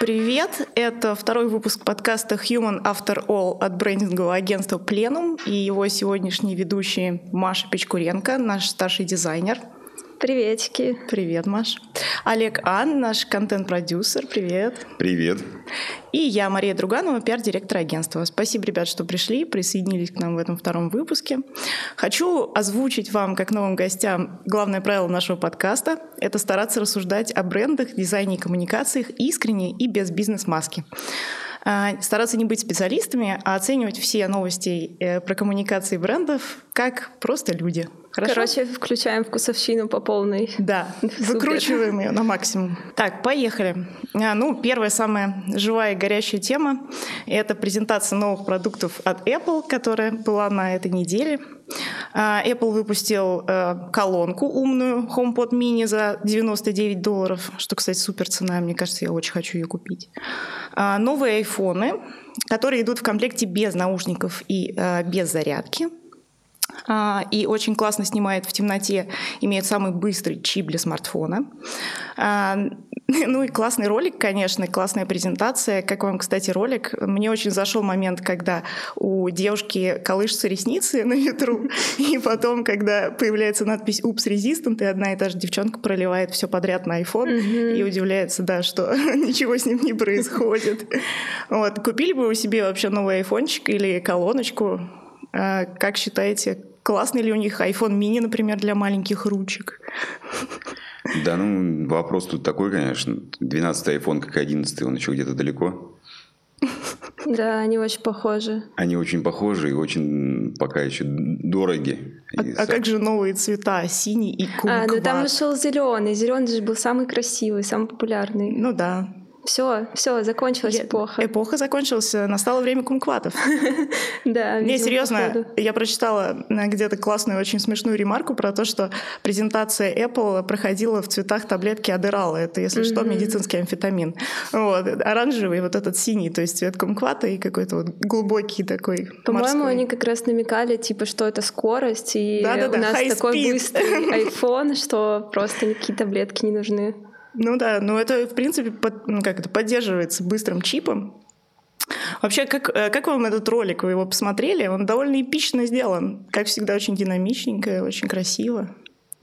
Привет! Это второй выпуск подкаста Human After All от брендингового агентства Plenum и его сегодняшние ведущие Маша Печкуренко, наш старший дизайнер. Приветики. Привет, Маш. Олег Ан, наш контент-продюсер. Привет. Привет. И я, Мария Друганова, пиар-директор агентства. Спасибо, ребят, что пришли, присоединились к нам в этом втором выпуске. Хочу озвучить вам, как новым гостям, главное правило нашего подкаста. Это стараться рассуждать о брендах, дизайне и коммуникациях искренне и без бизнес-маски. Стараться не быть специалистами, а оценивать все новости про коммуникации брендов как просто люди. Хорошо? Короче, включаем вкусовщину по полной. Да, выкручиваем ее на максимум. Так, поехали. Первая самая живая и горячая тема – это презентация новых продуктов от Apple, которая была на этой неделе. Apple выпустил колонку умную HomePod mini за $99, что, кстати, супер цена. Мне кажется, я очень хочу ее купить. Новые iPhone, которые идут в комплекте без наушников и без зарядки. И очень классно снимает в темноте, имеет самый быстрый чип для смартфона. И классный ролик, конечно, классная презентация. Как вам, кстати, ролик? Мне очень зашел момент, когда у девушки колышутся ресницы на ветру, и потом, когда появляется надпись «Упс, резистант», и одна и та же девчонка проливает все подряд на iPhone и удивляется, что ничего с ним не происходит. Купили бы вы себе вообще новый айфончик или колоночку? Как считаете, классный ли у них iPhone mini, например, для маленьких ручек? Да, вопрос тут такой, конечно. 12-й iPhone, как 11-й, он еще где-то далеко. Да, они очень похожи. Они очень похожи и очень пока еще дороги. А как же новые цвета? Синий и кумква. Там вышел зеленый. Зеленый же был самый красивый, самый популярный. Ну да. Все, закончилась эпоха. Эпоха закончилась, настало время кумкватов. Да. Не, серьезно, я прочитала где-то классную, очень смешную ремарку про то, что презентация Apple проходила в цветах таблетки Адерала. Это, если что, медицинский амфетамин. Оранжевый, этот синий, то есть цвет кумквата и какой-то глубокий такой. По-моему, они как раз намекали, что это скорость, и у нас такой быстрый iPhone, что просто никакие таблетки не нужны. Это, в принципе, поддерживается быстрым чипом. Вообще, как вам этот ролик? Вы его посмотрели? Он довольно эпично сделан. Как всегда, очень динамичненько, очень красиво.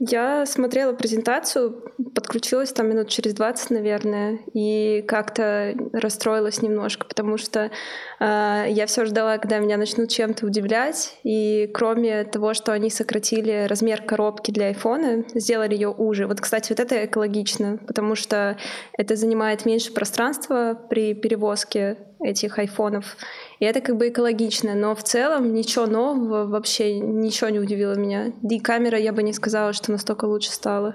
Я смотрела презентацию, подключилась там минут через 20, наверное, и как-то расстроилась немножко, потому что я все ждала, когда меня начнут чем-то удивлять, и кроме того, что они сократили размер коробки для айфона, сделали ее уже. Кстати, это экологично, потому что это занимает меньше пространства при перевозке этих айфонов, и это экологично, но в целом ничего нового, вообще ничего не удивило меня. Да и камера, я бы не сказала, что настолько лучше стала.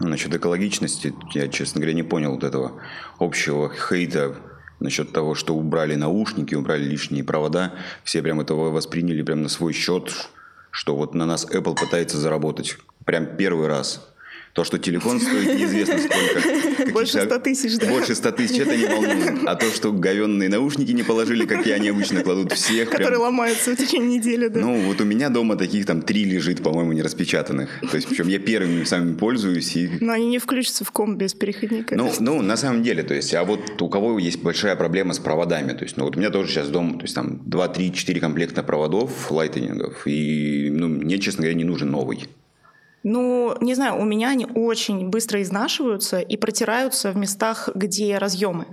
Насчет экологичности, я, честно говоря, не понял этого общего хейта насчет того, что убрали наушники, убрали лишние провода, все прям этого восприняли прям на свой счет, что на нас Apple пытается заработать. Прям первый раз. То, что телефон стоит неизвестно сколько. Больше 100 тысяч, да? Больше 100 тысяч, это не волнует. А то, что говенные наушники не положили, как я, они обычно кладут всех. Которые ломаются в течение недели, да. У меня дома таких 3 лежит, по-моему, нераспечатанных. То есть, причем я первыми сами пользуюсь. Но они не включатся в комп без переходника. На самом деле, то есть, а у кого есть большая проблема с проводами. То есть, у меня тоже сейчас дома, то есть, 2-3-4 комплекта проводов, лайтнингов. И, мне, честно говоря, не нужен новый. Не знаю, у меня они очень быстро изнашиваются и протираются в местах, где разъемы.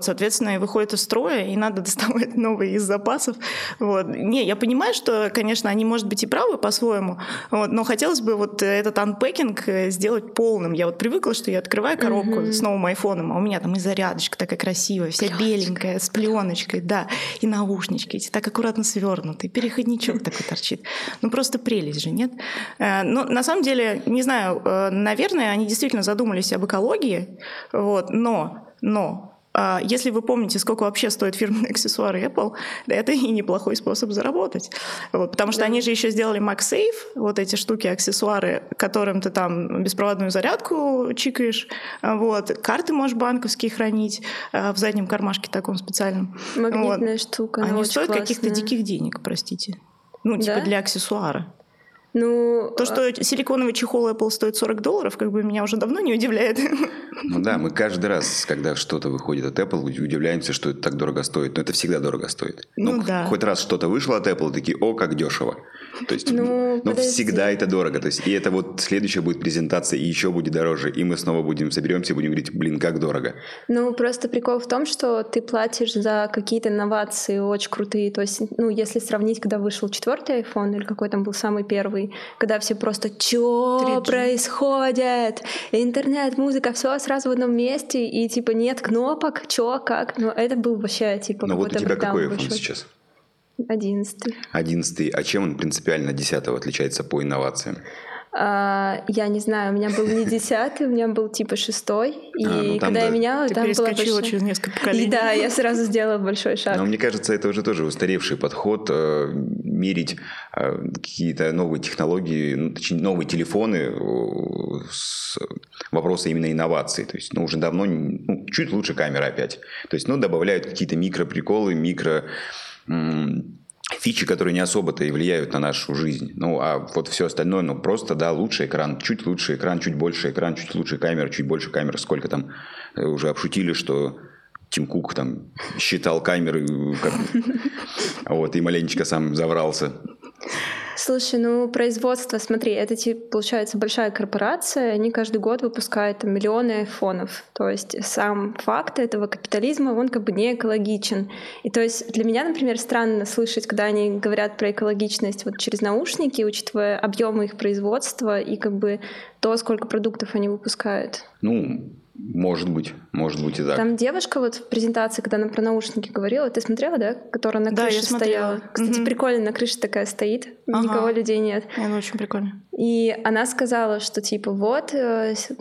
Соответственно, выходят из строя, и надо доставать новые из запасов. Я понимаю, что, конечно, они, может быть, и правы по-своему, но хотелось бы этот анпэкинг сделать полным. Я привыкла, что я открываю коробку с новым айфоном, а у меня там и зарядочка такая красивая, вся беленькая, с пленочкой, да, и наушнички эти так аккуратно свернуты, переходничок такой торчит. Просто прелесть же, нет? Но на самом деле, не знаю, наверное, они действительно задумались об экологии, но если вы помните, сколько вообще стоят фирменные аксессуары Apple, это и неплохой способ заработать. Потому что они же еще сделали MagSafe, эти штуки, аксессуары, которым ты там беспроводную зарядку чикаешь, карты можешь банковские хранить в заднем кармашке таком специальном. Магнитная штука, она очень классная. Они стоят каких-то диких денег, простите. Для аксессуара. Ну, то, что силиконовый чехол Apple стоит $40, как бы меня уже давно не удивляет. Ну да, мы каждый раз, когда что-то выходит от Apple, удивляемся, что это так дорого стоит. Но это всегда дорого стоит. Ну да. Хоть раз что-то вышло от Apple, такие, о, как дешево. То есть, но всегда это дорого. То есть, и это вот следующая будет презентация, и еще будет дороже. И мы снова будем соберемся и будем говорить, блин, как дорого. Ну, просто прикол в том, что ты платишь за какие-то инновации очень крутые. То есть, ну, если сравнить, когда вышел 4-й iPhone, или какой там был самый первый, когда все просто, чё 3G происходит? Интернет, музыка, все сразу в одном месте, и типа нет кнопок, чё, как? Ну, это был вообще типа... Ну, вот у тебя какой iPhone сейчас? 11. А чем он принципиально от 10-го отличается по инновациям? Я не знаю, у меня был не 10-й, у меня был типа 6-й. И когда я меняла, там была большая... через несколько поколений. И да, я сразу сделала большой шаг. Но мне кажется, это уже тоже устаревший подход, мерить какие-то новые технологии, ну, точнее, новые телефоны с вопроса именно инноваций. То есть, ну, уже давно, ну, чуть лучше камера опять. То есть, ну, добавляют какие-то микроприколы, фичи, которые не особо-то и влияют на нашу жизнь. Ну, а вот все остальное, ну, просто, да, лучше экран, чуть больше экран, чуть лучше камера, чуть больше камер. Сколько там уже обшутили, что Тим Кук там считал камеры, вот, и маленечко сам заврался. Слушай, ну, производство, смотри, это, типа, получается, большая корпорация, они каждый год выпускают там миллионы айфонов, то есть сам факт этого капитализма, он как бы не экологичен, и то есть для меня, например, странно слышать, когда они говорят про экологичность вот через наушники, учитывая объемы их производства и как бы то, сколько продуктов они выпускают. Ну... Может быть и так. Там девушка вот в презентации, когда она про наушники говорила, ты смотрела, да? Которая на крыше стояла. Кстати, прикольно, на крыше такая стоит, никого людей нет. Она очень прикольно. И она сказала, что типа вот этот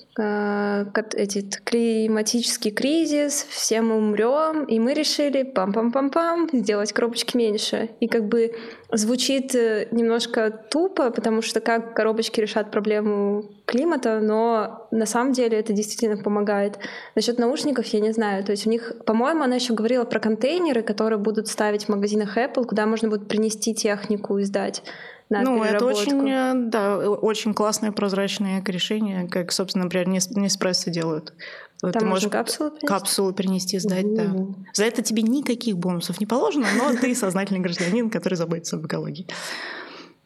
климатический кризис, все мы умрем, и мы решили пам-пам-пам-пам сделать коробочки меньше. И как бы звучит немножко тупо, потому что как коробочки решат проблему климата, но на самом деле это действительно помогает. Насчет наушников я не знаю. То есть у них, по-моему, она еще говорила про контейнеры, которые будут ставить в магазинах Apple, куда можно будет принести технику и сдать на переработку. Это очень, да, очень классное прозрачное решение, как, собственно, например, Nespresso делают. Там ты можешь капсулы принести, сдать, да. За это тебе никаких бонусов не положено, но ты сознательный гражданин, который заботится об экологии.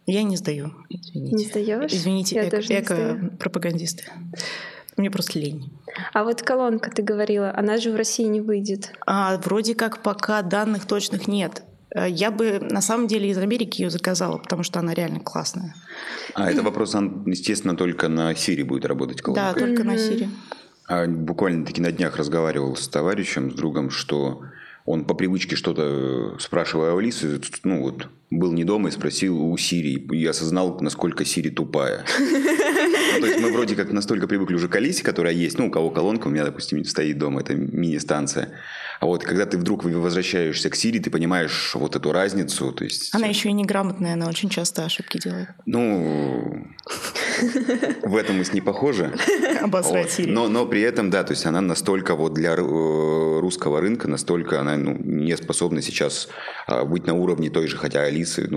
Я не сдаю, извините. Не сдаешь? Извините, эко-пропагандисты. Мне просто лень. А вот колонка, ты говорила, она же в России не выйдет. Вроде как пока данных точных нет. Я бы, на самом деле, из Америки ее заказала, потому что она реально классная. Это вопрос, естественно, только на Siri будет работать колонка. Да, только на Siri. Буквально-таки на днях разговаривал с товарищем, с другом, что он по привычке что-то спрашивал у Алисы, ну вот, был не дома и спросил у Siri, и осознал, насколько Siri тупая. То есть мы вроде как настолько привыкли уже к Алисе, которая есть, ну, у кого колонка, у меня, допустим, стоит дома, это мини-станция. А вот когда ты вдруг возвращаешься к Siri, ты понимаешь вот эту разницу. То есть... Она еще и неграмотная, она очень часто ошибки делает. Ну, в этом мы с ней похожи. Обосрать Siri. Но при этом, да, то есть она настолько вот для русского рынка, настолько она не способна сейчас быть на уровне той же, хотя Алиса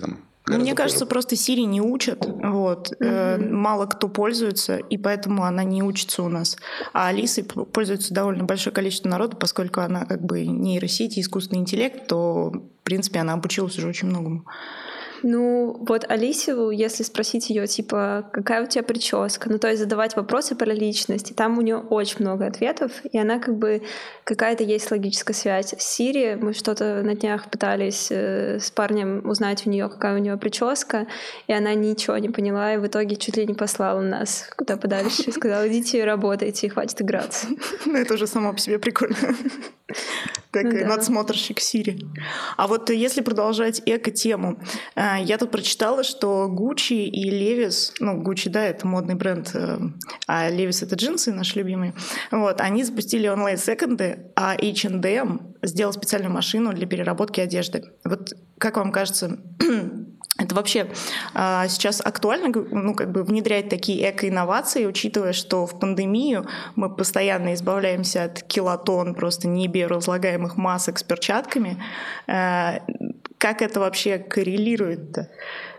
там... Мне кажется, просто Siri не учат, вот, мало кто пользуется, и поэтому она не учится у нас. А Алисой пользуется довольно большое количество народу, поскольку она как бы нейросеть и искусственный интеллект, то, в принципе, она обучилась уже очень многому. Ну, вот Алису, если спросить ее, типа, какая у тебя прическа, ну, то есть задавать вопросы про личность, и там у нее очень много ответов, и она как бы, какая-то есть логическая связь. С Siri мы что-то на днях пытались с парнем узнать у нее, какая у нее прическа, и она ничего не поняла, и в итоге чуть ли не послала нас куда подальше, и сказала, идите и работайте, и хватит играться. Ну, это уже само по себе прикольно. Как надсмотрщик Siri. А вот если продолжать эко-тему, я тут прочитала, что Gucci и Levi's, ну, Gucci, да, это модный бренд, а Levi's — это джинсы наши любимые, вот, они запустили онлайн-секонды, а H&M сделал специальную машину для переработки одежды. Вот как вам кажется, это вообще сейчас актуально, ну, как бы внедрять такие эко-инновации, учитывая, что в пандемию мы постоянно избавляемся от килотонн просто небиоразлагаемых масок с перчатками. Как это вообще коррелирует-то?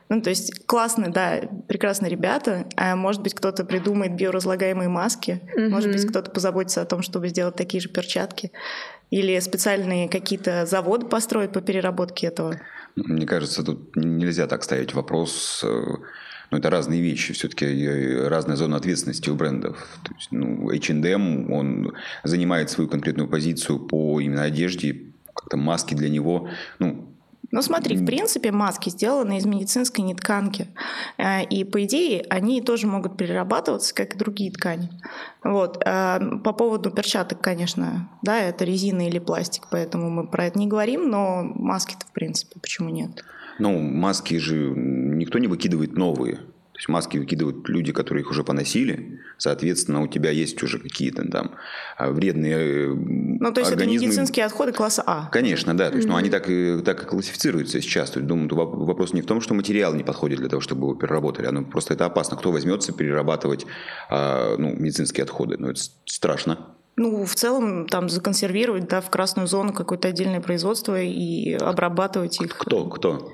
Ну, то есть классно, да, прекрасные ребята. А может быть, кто-то придумает биоразлагаемые маски. Mm-hmm. Может быть, кто-то позаботится о том, чтобы сделать такие же перчатки. Или специальные какие-то заводы построить по переработке этого. Мне кажется, тут нельзя так ставить вопрос. Но это разные вещи, все-таки разная зона ответственности у брендов. То есть, ну, H&M, он занимает свою конкретную позицию по именно одежде, как-то маски для него, ну... Ну смотри, в принципе, маски сделаны из медицинской нетканки. И по идее они тоже могут перерабатываться, как и другие ткани. Вот. По поводу перчаток, конечно, да, это резина или пластик, поэтому мы про это не говорим, но маски-то в принципе, почему нет? Ну, маски же никто не выкидывает новые. То есть маски выкидывают люди, которые их уже поносили. Соответственно, у тебя есть уже какие-то там вредные организмы. Ну, то есть организмы. Это медицинские отходы класса А. Конечно, да. То есть, ну, они так и классифицируются сейчас. То есть, думаю, вопрос не в том, что материал не подходит для того, чтобы его переработали. Оно просто это опасно. Кто возьмется перерабатывать медицинские отходы? Ну, это страшно. Ну, в целом, там, законсервировать, да, в красную зону какое-то отдельное производство и обрабатывать их. Кто?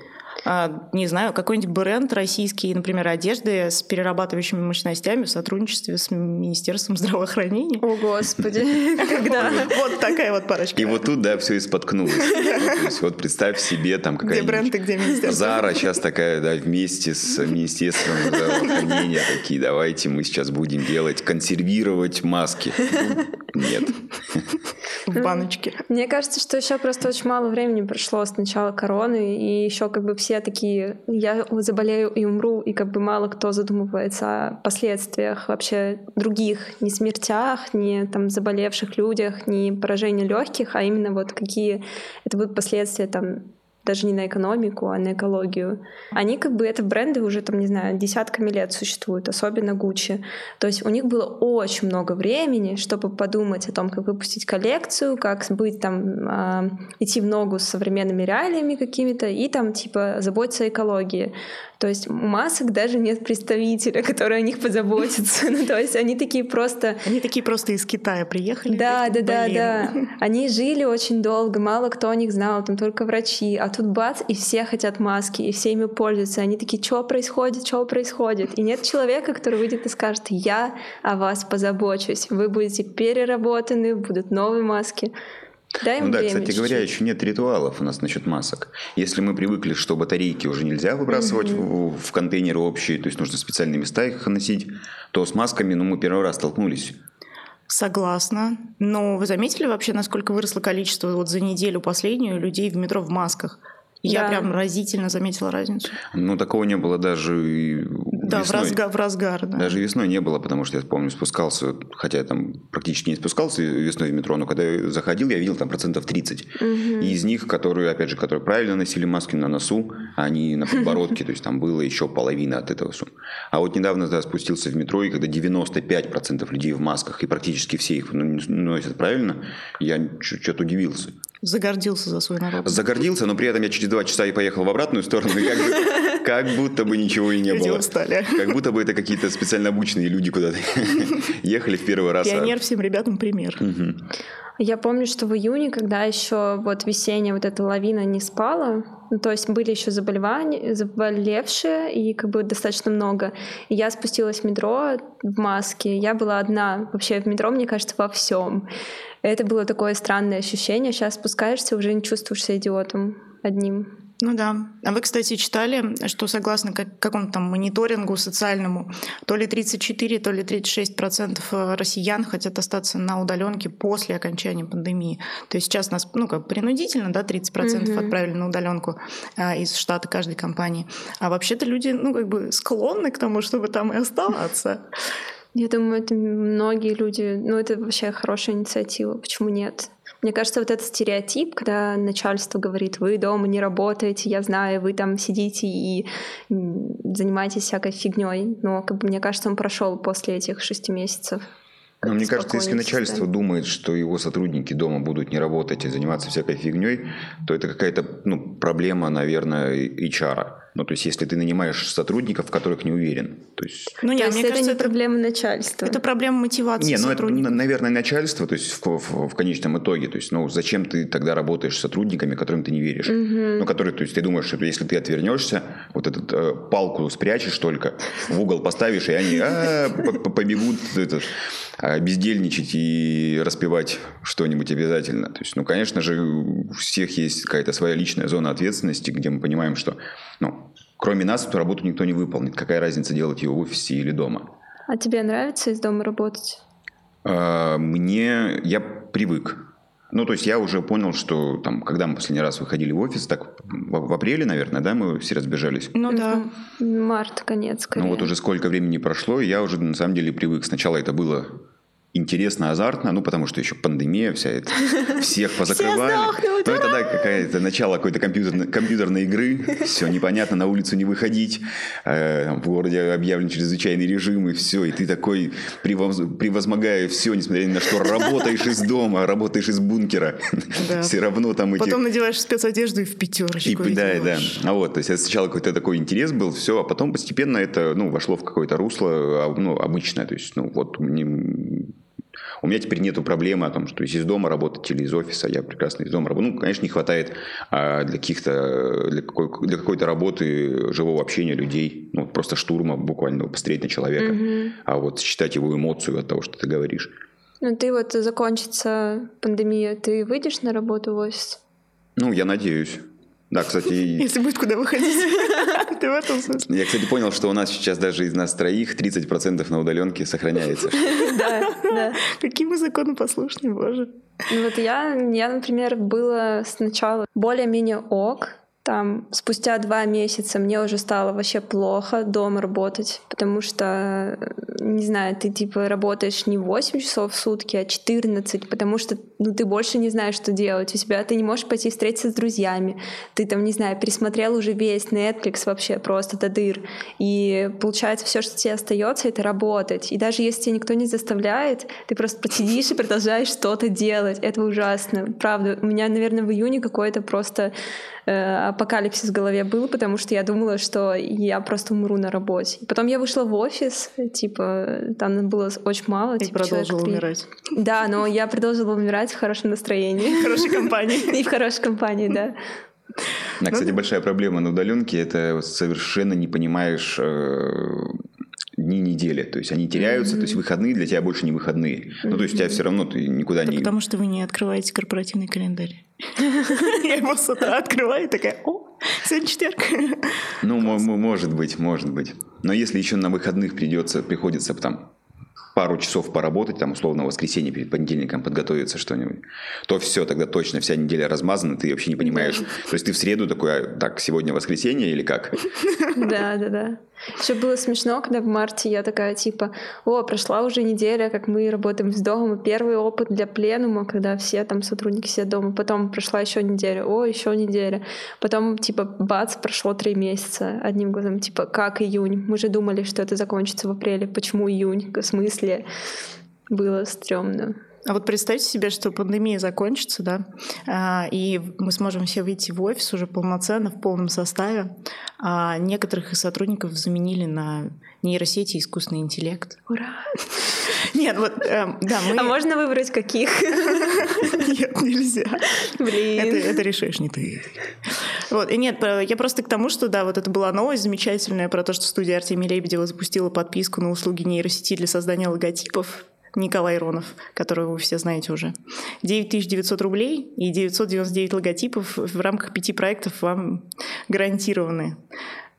Не знаю, какой-нибудь бренд российский, например, одежды с перерабатывающими мощностями в сотрудничестве с Министерством здравоохранения. О, Господи, когда? Вот такая вот парочка. И вот тут, да, все и споткнулось. Вот представь себе, там какая-нибудь... Где бренд и где министерство. Зара сейчас такая, да, вместе с Министерством здравоохранения такие, давайте мы сейчас будем делать, консервировать маски. Нет. В баночке. Мне кажется, что еще просто очень мало времени прошло с начала короны, и еще как бы все такие, я заболею и умру, и как бы мало кто задумывается о последствиях вообще других, не смертях, не там заболевших людях, не поражении легких, а именно вот какие это будут последствия там даже не на экономику, а на экологию. Они как бы, это бренды уже там, не знаю, десятками лет существуют, особенно Gucci. То есть у них было очень много времени, чтобы подумать о том, как выпустить коллекцию, как быть там, идти в ногу с современными реалиями какими-то и там типа заботиться о экологии. То есть у масок даже нет представителя, который о них позаботится. Ну, то есть они такие просто... Они такие просто из Китая приехали. Да. Они жили очень долго, мало кто о них знал, там только врачи. А тут бац, и все хотят маски, и все ими пользуются. Они такие, что происходит? И нет человека, который выйдет и скажет, я о вас позабочусь. Вы будете переработаны, будут новые маски. Ну да, кстати говоря, еще нет ритуалов у нас насчет масок. Если мы привыкли, что батарейки уже нельзя выбрасывать в контейнеры общие, то есть нужно в специальные места их носить, то с масками, мы первый раз столкнулись. Согласна. Но вы заметили вообще, насколько выросло количество вот за неделю последнюю людей в метро в масках? Я прям разительно заметила разницу. Ну, такого не было даже да, весной. В разгар, да. Даже весной не было, потому что я помню, спускался, хотя я там практически не спускался весной в метро, но когда я заходил, я видел там 30%. И из них, которые правильно носили маски на носу, а не на подбородке, то есть там было еще половина от этого суммы. А вот недавно спустился в метро, и когда 95% людей в масках, и практически все их носят правильно, я что-то удивился. Загордился за свой народ. Загордился, но при этом я через 2 часа и поехал в обратную сторону, и как будто бы ничего и не было. Люди устали. Как будто бы это какие-то специально обученные люди куда-то ехали в первый раз. Пионер всем ребятам пример. Я помню, что в июне, когда еще вот весенняя вот эта лавина не спала, ну, то есть были еще заболевшие, и как бы достаточно много. И я спустилась в метро в маске, я была одна вообще в метро, мне кажется, во всем. Это было такое странное ощущение, сейчас спускаешься, уже не чувствуешь себя идиотом одним. Ну да. А вы, кстати, читали, что согласно какому-то там мониторингу социальному, то ли 34, то ли 36% россиян хотят остаться на удаленке после окончания пандемии. То есть сейчас нас, принудительно, да, 30% отправили на удаленку из штата каждой компании. А вообще-то люди, склонны к тому, чтобы там и оставаться. Я думаю, это многие люди... Ну, это вообще хорошая инициатива. Почему нет? Мне кажется, вот этот стереотип, когда начальство говорит, вы дома не работаете, я знаю, вы там сидите и занимаетесь всякой фигней. Но, мне кажется, он прошел после этих 6 месяцев. Ну, мне кажется, если начальство думает, что его сотрудники дома будут не работать и заниматься всякой фигней, то это какая-то, проблема, наверное, HR. То есть, если ты нанимаешь сотрудников, в которых не уверен. То есть, мне кажется, это проблема начальства. Это проблема мотивации сотрудников. Это, наверное, начальство, то есть, в конечном итоге. То есть, зачем ты тогда работаешь с сотрудниками, которым ты не веришь? Угу. Которые, то есть, ты думаешь, что если ты отвернешься, вот эту палку спрячешь только, в угол поставишь, и они побегут бездельничать и распевать что-нибудь обязательно. То есть, конечно же, у всех есть какая-то своя личная зона ответственности, где мы понимаем, что... Кроме нас эту работу никто не выполнит. Какая разница, делать ее в офисе или дома? А тебе нравится из дома работать? Я привык. То есть я уже понял, что когда мы последний раз выходили в офис, так в апреле, наверное, да, мы все разбежались. Да. Март, конец, скорее. Уже сколько времени прошло, и я уже на самом деле привык. Сначала это было интересно, азартно, потому что еще пандемия вся, это всех позакрывали. Это какое-то начало какой-то компьютерной игры, все непонятно, на улицу не выходить, в городе объявлен чрезвычайный режим, и все, и ты такой, превозмогая все, несмотря ни на что, работаешь из дома, работаешь из бункера, все равно там идти. Потом надеваешь спецодежду и в пятерочку. То есть это сначала какой-то такой интерес был, все, а потом постепенно это, вошло в какое-то русло, обычное, то есть, у меня теперь нету проблемы о том, что из дома работать или из офиса. Я прекрасно из дома работаю. Конечно, не хватает для какой-то работы живого общения людей. Просто штурма буквально, посмотреть на человека. Угу. А считать его эмоцию от того, что ты говоришь. Ты закончится пандемия, ты выйдешь на работу в офис? Я надеюсь. Да, кстати... Если будет куда выходить, ты в этом смысле. Я, кстати, понял, что у нас сейчас даже из нас троих 30% на удаленке сохраняется. Да. Какие мы законопослушные, боже. Я, например, была сначала более-менее ок. Там спустя 2 месяца мне уже стало вообще плохо дома работать, потому что, не знаю, ты работаешь не 8 часов в сутки, а 14, потому что ты больше не знаешь, что делать. У тебя ты не можешь пойти встретиться с друзьями. Ты не знаю, пересмотрел уже весь Netflix вообще просто до дыр. И получается, все, что тебе остается, это работать. И даже если тебя никто не заставляет, ты просто посидишь и продолжаешь что-то делать. Это ужасно. Правда, у меня, наверное, в июне какой-то просто... апокалипсис в голове был, потому что я думала, что я просто умру на работе. Потом я вышла в офис, там было очень мало. И продолжила умирать. Да, но я продолжила умирать в хорошем настроении. В хорошей компании. И в хорошей компании, да. Кстати, большая проблема на удаленке, это совершенно не понимаешь... дни недели, то есть они теряются, то есть выходные для тебя больше не выходные. То есть у тебя все равно ты никуда не... Потому что вы не открываете корпоративный календарь. Я его с утра открываю и такая, сегодня четверг. Может быть. Но если еще на выходных приходится там пару часов поработать, там условно воскресенье перед понедельником подготовиться что-нибудь, то все, тогда точно вся неделя размазана, ты вообще не понимаешь. То есть ты в среду такой, сегодня воскресенье или как? Да. Еще было смешно, когда в марте я такая, прошла уже неделя, как мы работаем с домом, первый опыт для Пленума, когда все там сотрудники все дома, потом прошла еще неделя, еще неделя, потом бац, прошло 3 месяца, одним глазом, как июнь, мы же думали, что это закончится в апреле, почему июнь, в смысле, было стрёмно. А представьте себе, что пандемия закончится, да, и мы сможем все выйти в офис уже полноценно, в полном составе. А некоторых из сотрудников заменили на нейросети и искусственный интеллект. Ура! Нет, да, мы... А можно выбрать каких? Нет, нельзя. Блин. Это решаешь не ты. И нет, я просто к тому, что, да, это была новость замечательная про то, что студия Артемия Лебедева запустила подписку на услуги нейросети для создания логотипов. Николай Иронов, которого вы все знаете уже. 9900 рублей и 999 логотипов в рамках 5 проектов вам гарантированы.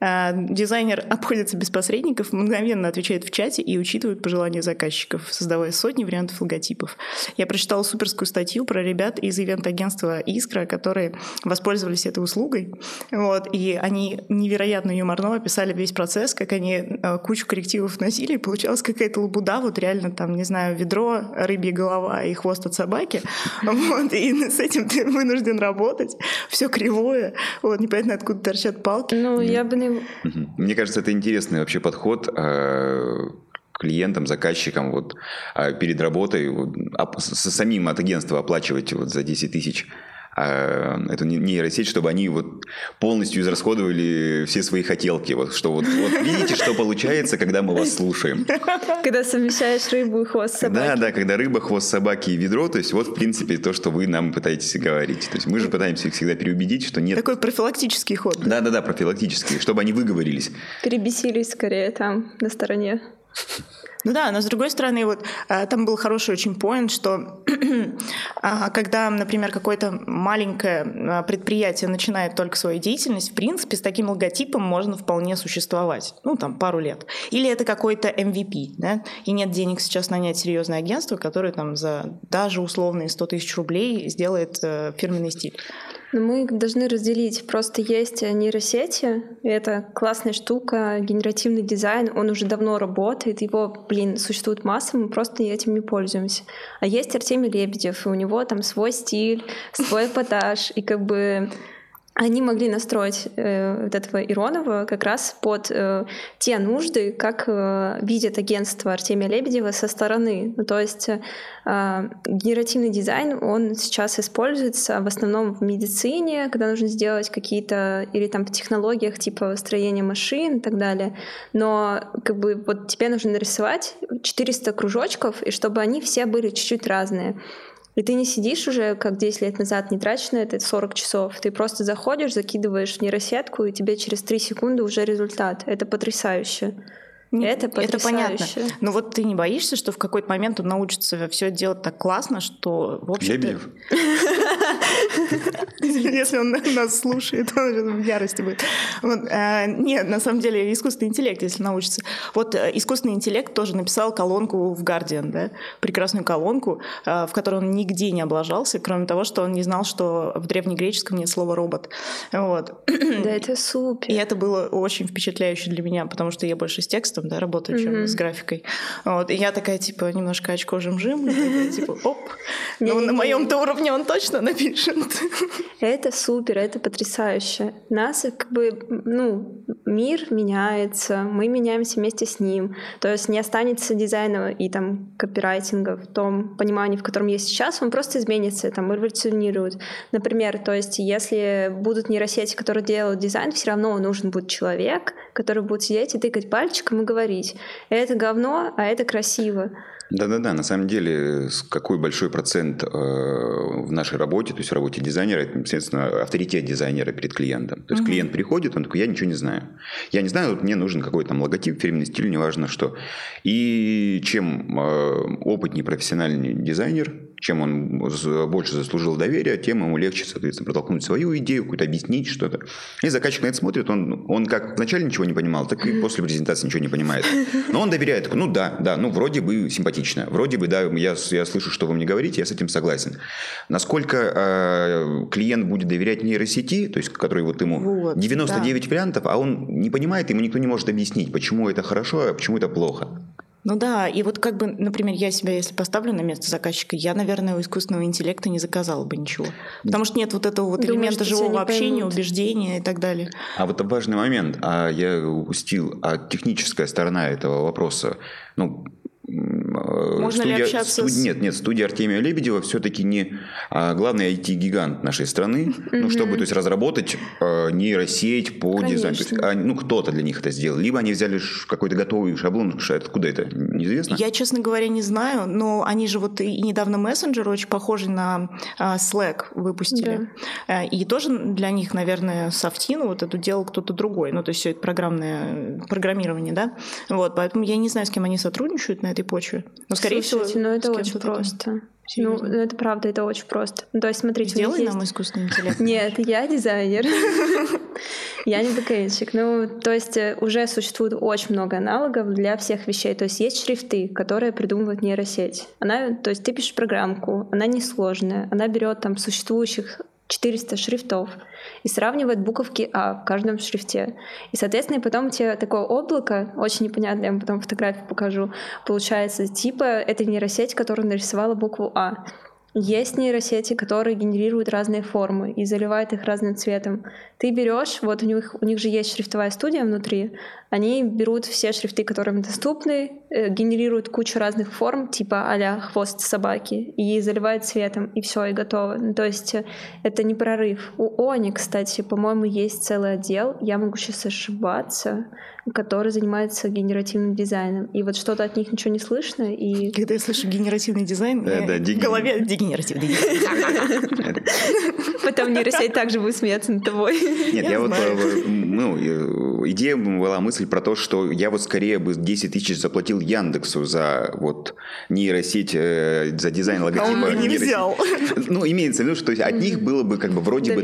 Дизайнер обходится без посредников, мгновенно отвечает в чате и учитывает пожелания заказчиков, создавая сотни вариантов логотипов. Я прочитала суперскую статью про ребят из ивент-агентства «Искра», которые воспользовались этой услугой, и они невероятно юморно описали весь процесс, как они кучу коррективов носили, и получалась какая-то лабуда, реально там, не знаю, ведро, рыбья голова и хвост от собаки, и с этим ты вынужден работать, все кривое, непонятно откуда торчат палки. Мне кажется, это интересный вообще подход клиентам, заказчикам вот, перед работой вот, самим от агентства оплачивать вот, за 10 тысяч эту нейросеть, чтобы они вот полностью израсходовали все свои хотелки. Вот, что вот видите, что получается, когда мы вас слушаем. Когда совмещаешь рыбу и хвост собаки. Да, когда рыба, хвост собаки и ведро. То есть вот, в принципе, то, что вы нам пытаетесь говорить. То есть мы же пытаемся их всегда переубедить, что нет... Такой профилактический ход. Да, профилактический, чтобы они выговорились. Перебесились скорее там, на стороне. Ну да, но с другой стороны, вот там был хороший очень поинт, что когда, например, какое-то маленькое предприятие начинает только свою деятельность, в принципе, с таким логотипом можно вполне существовать, ну там пару лет. Или это какой-то MVP, да, и нет денег сейчас нанять серьезное агентство, которое там за даже условные 100 тысяч рублей сделает фирменный стиль. Но мы должны разделить. Просто есть нейросети, это классная штука, генеративный дизайн, он уже давно работает, его, существует масса, мы просто этим не пользуемся. А есть Артемий Лебедев, и у него там свой стиль, свой эпатаж, и как бы... Они могли настроить вот этого Иронова как раз под те нужды, как видит агентство Артемия Лебедева со стороны. Ну, то есть генеративный дизайн, он сейчас используется в основном в медицине, когда нужно сделать какие-то, или там в технологиях типа строения машин и так далее. Но как бы вот тебе нужно нарисовать 400 кружочков, и чтобы они все были чуть-чуть разные. И ты не сидишь уже, как 10 лет назад, не тратишь на это 40 часов. Ты просто заходишь, закидываешь в нейросетку, и тебе через 3 секунды уже результат. Это потрясающе. Это потрясающе. Это понятно. Но вот ты не боишься, что в какой-то момент он научится все делать так классно, что... в общем-то... Лебедев. Если он нас слушает, он в ярости будет. Нет, на самом деле искусственный интеллект, если научится. Вот искусственный интеллект тоже написал колонку в Guardian, да? Прекрасную колонку, в которой он нигде не облажался, кроме того, что он не знал, что в древнегреческом нет слова «робот». Вот. Да, это супер. И это было очень впечатляюще для меня, потому что я больше с текстом там, да, работаю, чем с графикой. Вот. И я такая, типа, немножко очко жим-жим, такая, типа, оп. Ну, на моем-то уровне он точно напишет. Это супер, это потрясающе. Нас, как бы, ну, мир меняется, мы меняемся вместе с ним. То есть не останется дизайна и там копирайтинга в том понимании, в котором есть сейчас, он просто изменится, там, эволюционирует. Например, то есть если будут нейросети, которые делают дизайн, все равно нужен будет человек, который будет сидеть и тыкать пальчиком и говорить, это говно, а это красиво. Да, на самом деле, какой большой процент в нашей работе, то есть в работе дизайнера, это, соответственно, авторитет дизайнера перед клиентом. То есть клиент приходит, он такой, я ничего не знаю. Я не знаю, вот мне нужен какой-то там логотип, фирменный стиль, неважно что. И чем опытнее профессиональный дизайнер, чем он больше заслужил доверия, тем ему легче, соответственно, протолкнуть свою идею, какую-то объяснить что-то. И заказчик на это смотрит, он как вначале ничего не понимал, так и после презентации ничего не понимает. Но он доверяет, такой, ну вроде бы симпатично, вроде бы, да, я слышу, что вы мне говорите, я с этим согласен. Насколько клиент будет доверять нейросети, то есть, который вот ему 99 вариантов, а он не понимает, ему никто не может объяснить, почему это хорошо, а почему это плохо. Ну да, и вот как бы, например, я себя, если поставлю на место заказчика, я, наверное, у искусственного интеллекта не заказала бы ничего. Потому что нет вот этого вот элемента живого общения, убеждения и так далее. А вот важный момент, я упустил, техническая сторона этого вопроса, можно ли общаться с... Нет, студия Артемия Лебедева все-таки не главный IT-гигант нашей страны, чтобы, то есть, разработать нейросеть по дизайну. То есть, кто-то для них это сделал. Либо они взяли какой-то готовый шаблон, откуда это, неизвестно? Я, честно говоря, не знаю, но они же вот и недавно мессенджер очень похожий на Slack выпустили. Да. И тоже для них, наверное, софтину вот это делал кто-то другой. Ну, то есть, все это программирование, да? Вот, поэтому я не знаю, с кем они сотрудничают на этой почве. Но, скорее всего, это очень просто. Это правда, это очень просто. То есть, смотрите, сделай нам искусственный интеллект. Нет, я дизайнер. Я не бэкэндщик. То есть, уже существует очень много аналогов для всех вещей. То есть, есть шрифты, которые придумывают нейросеть. То есть, ты пишешь программку, она несложная, она берет там существующих 400 шрифтов и сравнивает буковки А в каждом шрифте. И, соответственно, потом тебе такое облако, очень непонятное, я вам потом фотографию покажу, получается типа этой нейросеть, которая нарисовала букву А. Есть нейросети, которые генерируют разные формы и заливают их разным цветом. Ты берешь, вот у них же есть шрифтовая студия внутри, они берут все шрифты, которые им доступны, генерируют кучу разных форм, типа а-ля хвост собаки, и заливают цветом, и все, и готово. Ну, то есть это не прорыв. У Они, кстати, по-моему, есть целый отдел, я могу сейчас ошибаться, который занимается генеративным дизайном. И вот что-то от них ничего не слышно. И... Когда я слышу генеративный дизайн, в голове дегенеративный дизайн. Потом нейросеть также будет смеяться над тобой. Нет, я вот... Идея была, мысль про то, что я вот скорее бы 10 тысяч заплатил Яндексу за вот нейросеть, за дизайн логотипа. А он меня не взял. Ну, имеется в виду, что от них было бы как бы вроде бы...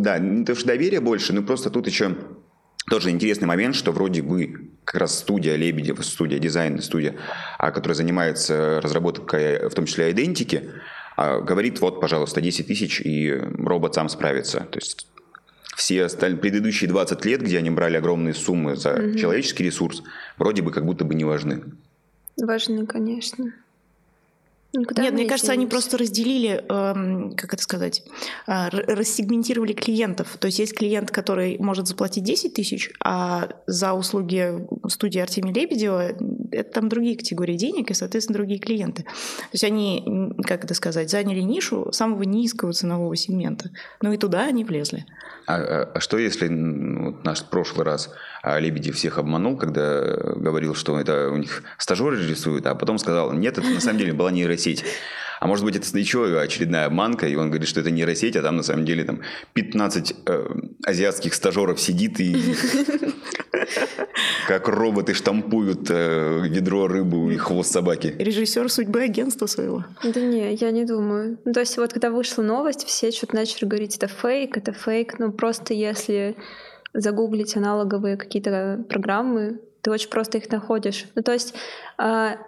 Да, не то что доверия больше, но просто тут еще... Тоже интересный момент, что вроде бы как раз студия Лебедева, студия дизайна, студия, которая занимается разработкой, в том числе Identica, говорит, вот, пожалуйста, 10 тысяч, и робот сам справится. То есть все предыдущие 20 лет, где они брали огромные суммы за человеческий ресурс, вроде бы как будто бы не важны. Важны, конечно. Никуда Нет, мне кажется, они просто разделили, как это сказать, рассегментировали клиентов. То есть есть клиент, который может заплатить 10 тысяч, а за услуги студии Артемия Лебедева это там другие категории денег и, соответственно, другие клиенты. То есть они, как это сказать, заняли нишу самого низкого ценового сегмента. Ну и туда они влезли. А что если вот наш прошлый раз Лебедев всех обманул, когда говорил, что это у них стажеры рисуют, а потом сказал, нет, это на самом деле была нейросеть. А может быть, это еще очередная обманка, и он говорит, что это нейросеть, а там на самом деле там 15 азиатских стажеров сидит и как роботы штампуют ведро, рыбу и хвост собаки. Режиссер судьбы агентства своего. Да не, я не думаю. То есть вот когда вышла новость, все что-то начали говорить, это фейк, но просто если загуглить аналоговые какие-то программы, ты очень просто их находишь. Ну, то есть я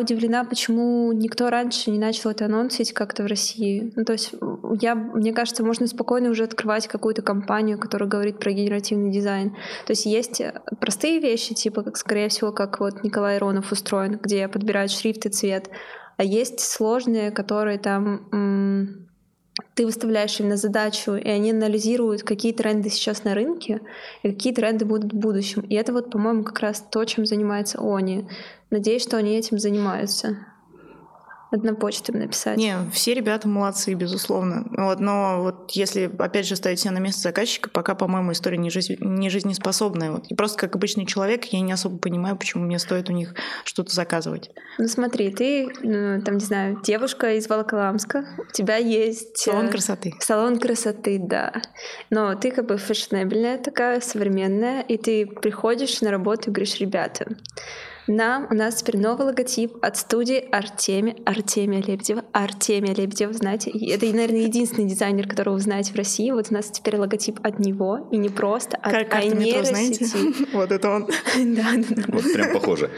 удивлена, почему никто раньше не начал это анонсить как-то в России. Ну, то есть мне кажется, можно спокойно уже открывать какую-то компанию, которая говорит про генеративный дизайн. То есть есть простые вещи, типа, скорее всего, как вот Николай Иронов устроен, где подбирают шрифт и цвет. А есть сложные, которые там... Ты выставляешь им на задачу, и они анализируют, какие тренды сейчас на рынке, и какие тренды будут в будущем. И это вот, по-моему, как раз то, чем занимаются они. Надеюсь, что они этим занимаются. Одна почта им написать. Не, все ребята молодцы, безусловно. Вот, но вот если, опять же, ставить себя на место заказчика, пока, по-моему, история не жизнеспособная. Вот. И просто как обычный человек я не особо понимаю, почему мне стоит у них что-то заказывать. Ну смотри, ты, там, не знаю, девушка из Волоколамска, у тебя есть... Салон красоты. Салон красоты, да. Но ты как бы фешенебельная такая, современная, и ты приходишь на работу и говоришь, ребята... У нас теперь новый логотип от студии Артемия Лебедева, знаете, это, наверное, единственный дизайнер, которого вы знаете в России. Вот у нас теперь логотип от него, и не просто, а нейросети. Вот это он. Да. Вот прям похоже.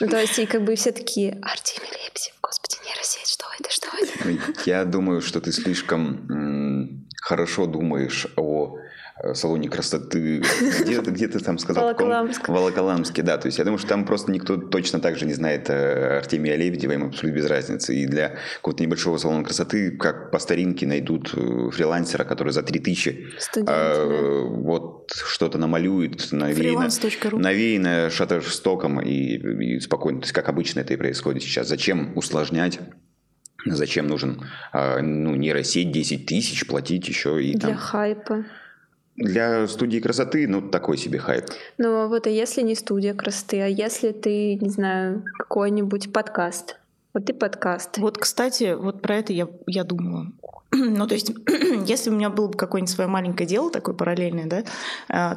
Ну, то есть, и как бы все такие, Артемий Лебедев, господи, нейросеть, что это? Я думаю, что ты слишком хорошо думаешь о... салоне красоты, где ты там сказал? Волоколамске, да. То есть я думаю, что там просто никто точно так же не знает Артемия Лебедева, им абсолютно без разницы. И для какого-то небольшого салона красоты, как по старинке, найдут фрилансера, который за 3000 вот что-то намалюет, навеяно Шаттерстоком и спокойно. То есть как обычно это и происходит сейчас. Зачем усложнять? Зачем нужен нейросеть 10 тысяч платить еще и там? Для хайпа. Для студии красоты, такой себе хайп. Ну, вот, а если не студия красоты, а если ты, не знаю, какой-нибудь подкаст? Вот ты подкаст. Вот, кстати, вот про это я думала. Ну, то есть, если у меня было бы какое-нибудь свое маленькое дело такое параллельное, да,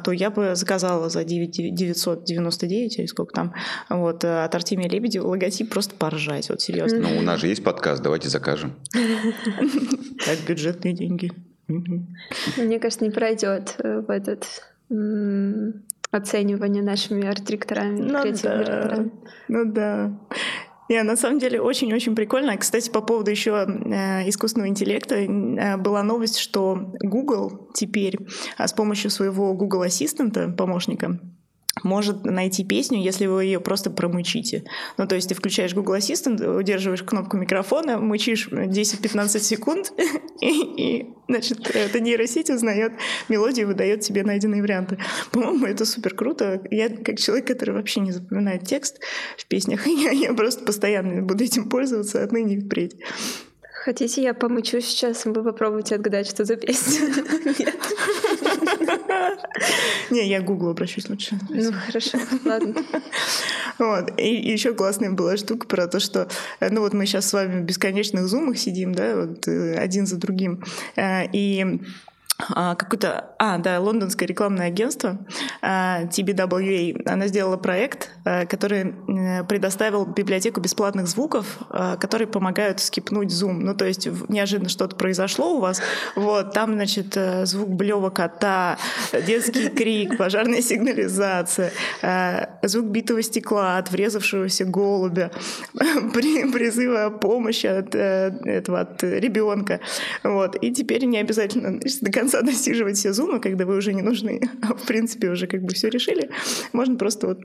то я бы заказала за 999 или сколько там, вот, от Артемия Лебедева логотип просто поржать, вот, серьезно. Ну, у нас же есть подкаст, давайте закажем. Так, бюджетные деньги. Мне кажется, не пройдет в этот оценивание нашими арт-директорами, креативными директорами. Ну да. Не, на самом деле очень-очень прикольно. Кстати, по поводу еще искусственного интеллекта была новость, что Google теперь с помощью своего Google Assistant, помощника, может найти песню, если вы ее просто промычите. Ну, то есть ты включаешь Google Assistant, удерживаешь кнопку микрофона, мычишь 10-15 секунд, и, значит, эта нейросеть узнает мелодию и выдает тебе найденные варианты. По-моему, это супер круто. Я, как человек, который вообще не запоминает текст в песнях, я просто постоянно буду этим пользоваться отныне и впредь. Хотите, я помычу сейчас, вы попробуйте отгадать, что за песня? Нет. Не, я к Гуглу обращусь лучше. Ну, хорошо, ладно. Вот. И еще классная была штука про то, что ну вот мы сейчас с вами в бесконечных зумах сидим, да, вот один за другим, и какое-то... лондонское рекламное агентство TBWA, она сделала проект, который предоставил библиотеку бесплатных звуков, которые помогают скипнуть зум. Ну, то есть неожиданно что-то произошло у вас. Вот, там, значит, звук блёва кота, детский крик, пожарная сигнализация, звук битого стекла от врезавшегося голубя, призывы о помощи от ребёнка. Вот. И теперь не обязательно до конца досиживать все зумы, когда вы уже не нужны, а в принципе уже как бы все решили, можно просто вот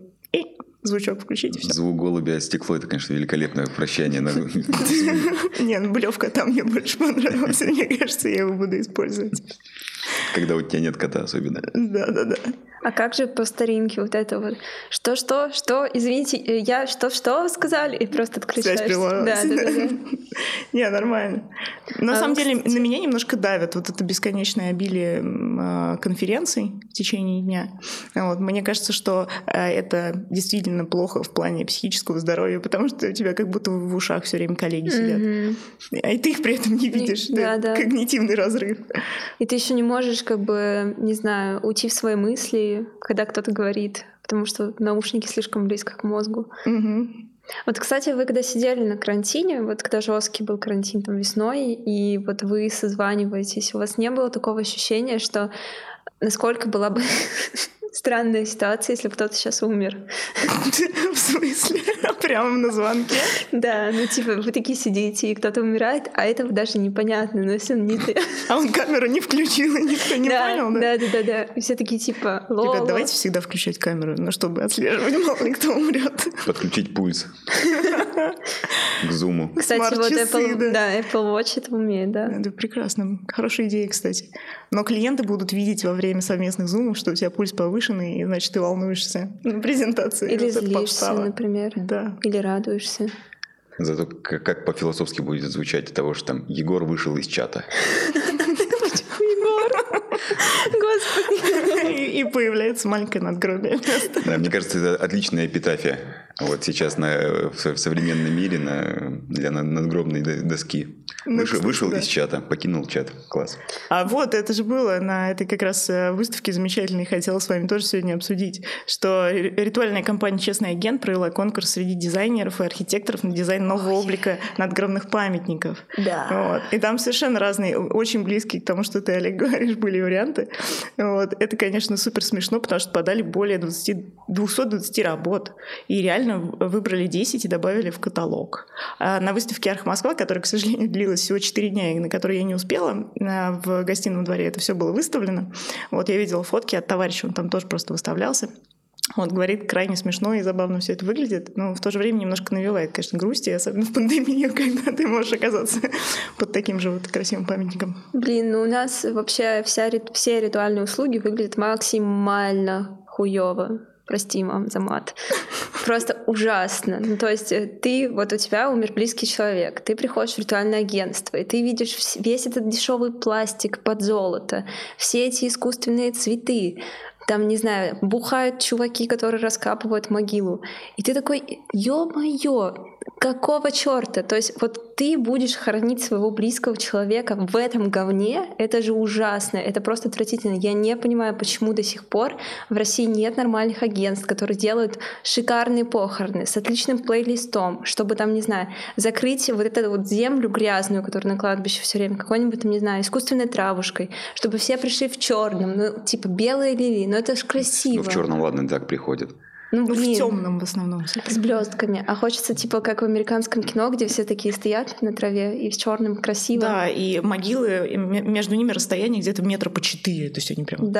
звучок включить и все. Звук голубя, стекло — это, конечно, великолепное прощание. Не, ну блёв кота мне больше понравился, мне кажется, я его буду использовать. Когда у тебя нет кота особенно. Да-да-да. А как же по старинке вот это вот? Что, извините, я что сказали? И просто отключаешься. Связь прервалась. Да. Не, нормально. На самом деле на меня немножко давит вот это бесконечное обилие конференций в течение дня. Вот. Мне кажется, что это действительно плохо в плане психического здоровья, потому что у тебя как будто в ушах все время коллеги сидят. А и ты их при этом не видишь. Да. Когнитивный разрыв. И ты еще не можешь как бы, не знаю, уйти в свои мысли, когда кто-то говорит, потому что наушники слишком близко к мозгу. Угу. Вот, кстати, вы когда сидели на карантине, вот когда жесткий был карантин там весной, и вот вы созваниваетесь, у вас не было такого ощущения, что насколько была бы странная ситуация, если бы кто-то сейчас умер? В смысле? Прямо на звонке? Да, ну типа вы такие сидите, и кто-то умирает, а этого даже непонятно, но если он не ты. А он камеру не включил, и никто не понял, да? Да. И все такие типа лол. Ребят, давайте всегда включать камеру, ну чтобы отслеживать, мало ли кто умрет. Подключить пульс к зуму. Кстати, вот Apple Watch это умеет, да. Это прекрасно, хорошая идея, кстати. Но клиенты будут видеть во время совместных зумов, что у тебя пульс повышен, и, значит, ты волнуешься на презентации. Или вот злишься, например. Да. Или радуешься. Зато как по-философски будет звучать того, что там Егор вышел из чата. Почему Егор? Господи. И появляется маленькое надгробие. Да, мне кажется, это отличная эпитафия. Вот сейчас в современном мире для надгробной доски. Вышел из чата, покинул чат. Класс. А вот это же было на этой как раз выставке замечательной, хотела с вами тоже сегодня обсудить, что ритуальная компания «Честный агент» провела конкурс среди дизайнеров и архитекторов на дизайн нового облика надгробных памятников. Да. Вот. И там совершенно разные, очень близкие к тому, что ты, Олег, говоришь, были варианты. Вот. Это, конечно, супер смешно, потому что подали более 220 работ. И реально выбрали 10 и добавили в каталог. На выставке «Архмосква», которая, к сожалению, длилась всего 4 дня, и на которую я не успела, в гостином дворе это все было выставлено. Вот я видела фотки от товарища, он там тоже просто выставлялся. Он говорит, крайне смешно и забавно все это выглядит, но в то же время немножко навевает, конечно, грусти, особенно в пандемию, когда ты можешь оказаться под таким же вот красивым памятником. Блин, ну у нас вообще все ритуальные услуги выглядят максимально хуёво. Прости, мам, за мат. Просто ужасно. Ну, то есть у тебя умер близкий человек, ты приходишь в ритуальное агентство, и ты видишь весь этот дешевый пластик под золото, все эти искусственные цветы, там, не знаю, бухают чуваки, которые раскапывают могилу. И ты такой, ё-моё, какого чёрта? То есть ты будешь хоронить своего близкого человека в этом говне? Это же ужасно, это просто отвратительно. Я не понимаю, почему до сих пор в России нет нормальных агентств, которые делают шикарные похороны с отличным плейлистом, чтобы там, не знаю, закрыть вот эту вот землю грязную, которая на кладбище все время, какой-нибудь, там, не знаю, искусственной травушкой, чтобы все пришли в черном, ну, типа белые лилии, но это же красиво. Ну, в черном, ладно, так приходят. В темном в основном. С блестками. А хочется, типа, как в американском кино, где все такие стоят на траве и в черном красиво. Да, и могилы, и между ними расстояние где-то 4 метра. То есть они прям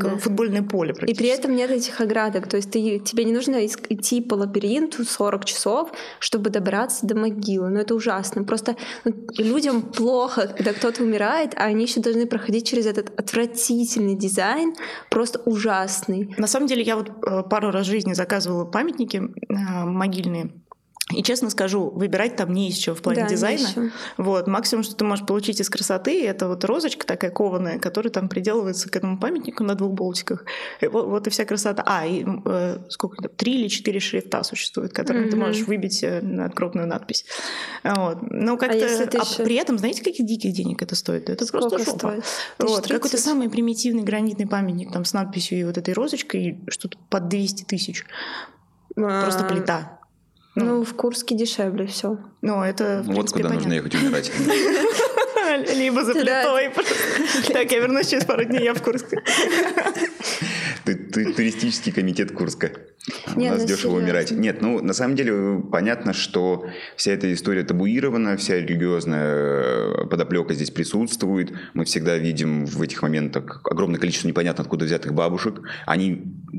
как футбольное поле практически. И при этом нет этих оградок. То есть тебе не нужно идти по лабиринту 40 часов, чтобы добраться до могилы. Но это ужасно. Просто людям плохо, когда кто-то умирает, а они еще должны проходить через этот отвратительный дизайн, просто ужасный. На самом деле я вот пару раз в жизни заказывала памятники могильные. И честно скажу, выбирать там не из чего в плане дизайна. Вот, максимум, что ты можешь получить из красоты, это вот розочка такая кованая, которая там приделывается к этому памятнику на 2 болтиках. И вот и вся красота. И 3 или 4 шрифта существует, которые ты можешь выбить на крупную надпись. Вот. Но как-то... при этом, знаете, каких диких денег это стоит? Это сколько просто жопа. Вот. Какой-то самый примитивный гранитный памятник там с надписью и вот этой розочкой, и что-то под 200 тысяч. Просто плита. В Курске дешевле все. Это в принципе куда понятно. Нужно ехать умирать. Либо за плитой. Так, я вернусь через пару дней, я в Курске. Туристический комитет Курска. У нас дешево умирать. Нет, на самом деле понятно, что вся эта история табуирована, вся религиозная подоплека здесь присутствует. Мы всегда видим в этих моментах огромное количество непонятно откуда взятых бабушек.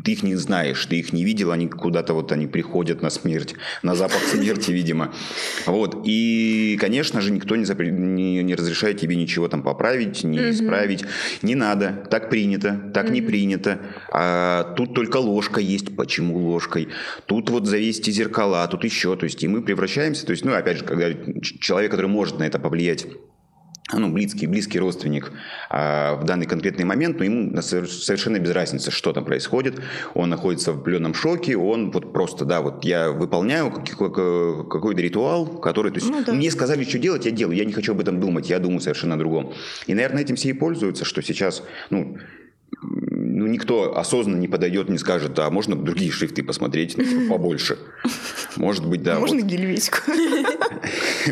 Ты их не знаешь, ты их не видел, они куда-то приходят на смерть, на запах смерти, видимо. И, конечно же, никто не разрешает тебе ничего там поправить, не исправить. Не надо, так принято, так не принято. Тут только ложка есть, почему ложкой? Тут завесьте зеркала, тут еще. То есть, и мы превращаемся, опять же, когда человек, который может на это повлиять, близкий родственник в данный конкретный момент, ему совершенно без разницы, что там происходит. Он находится в пленном шоке, он я выполняю какой-то ритуал, который, мне сказали, что делать, я делаю, я не хочу об этом думать, я думаю совершенно о другом. И, наверное, этим все и пользуются, что сейчас, никто осознанно не подойдет, не скажет, а можно другие шрифты посмотреть, побольше. Может быть, да. Можно гельветику.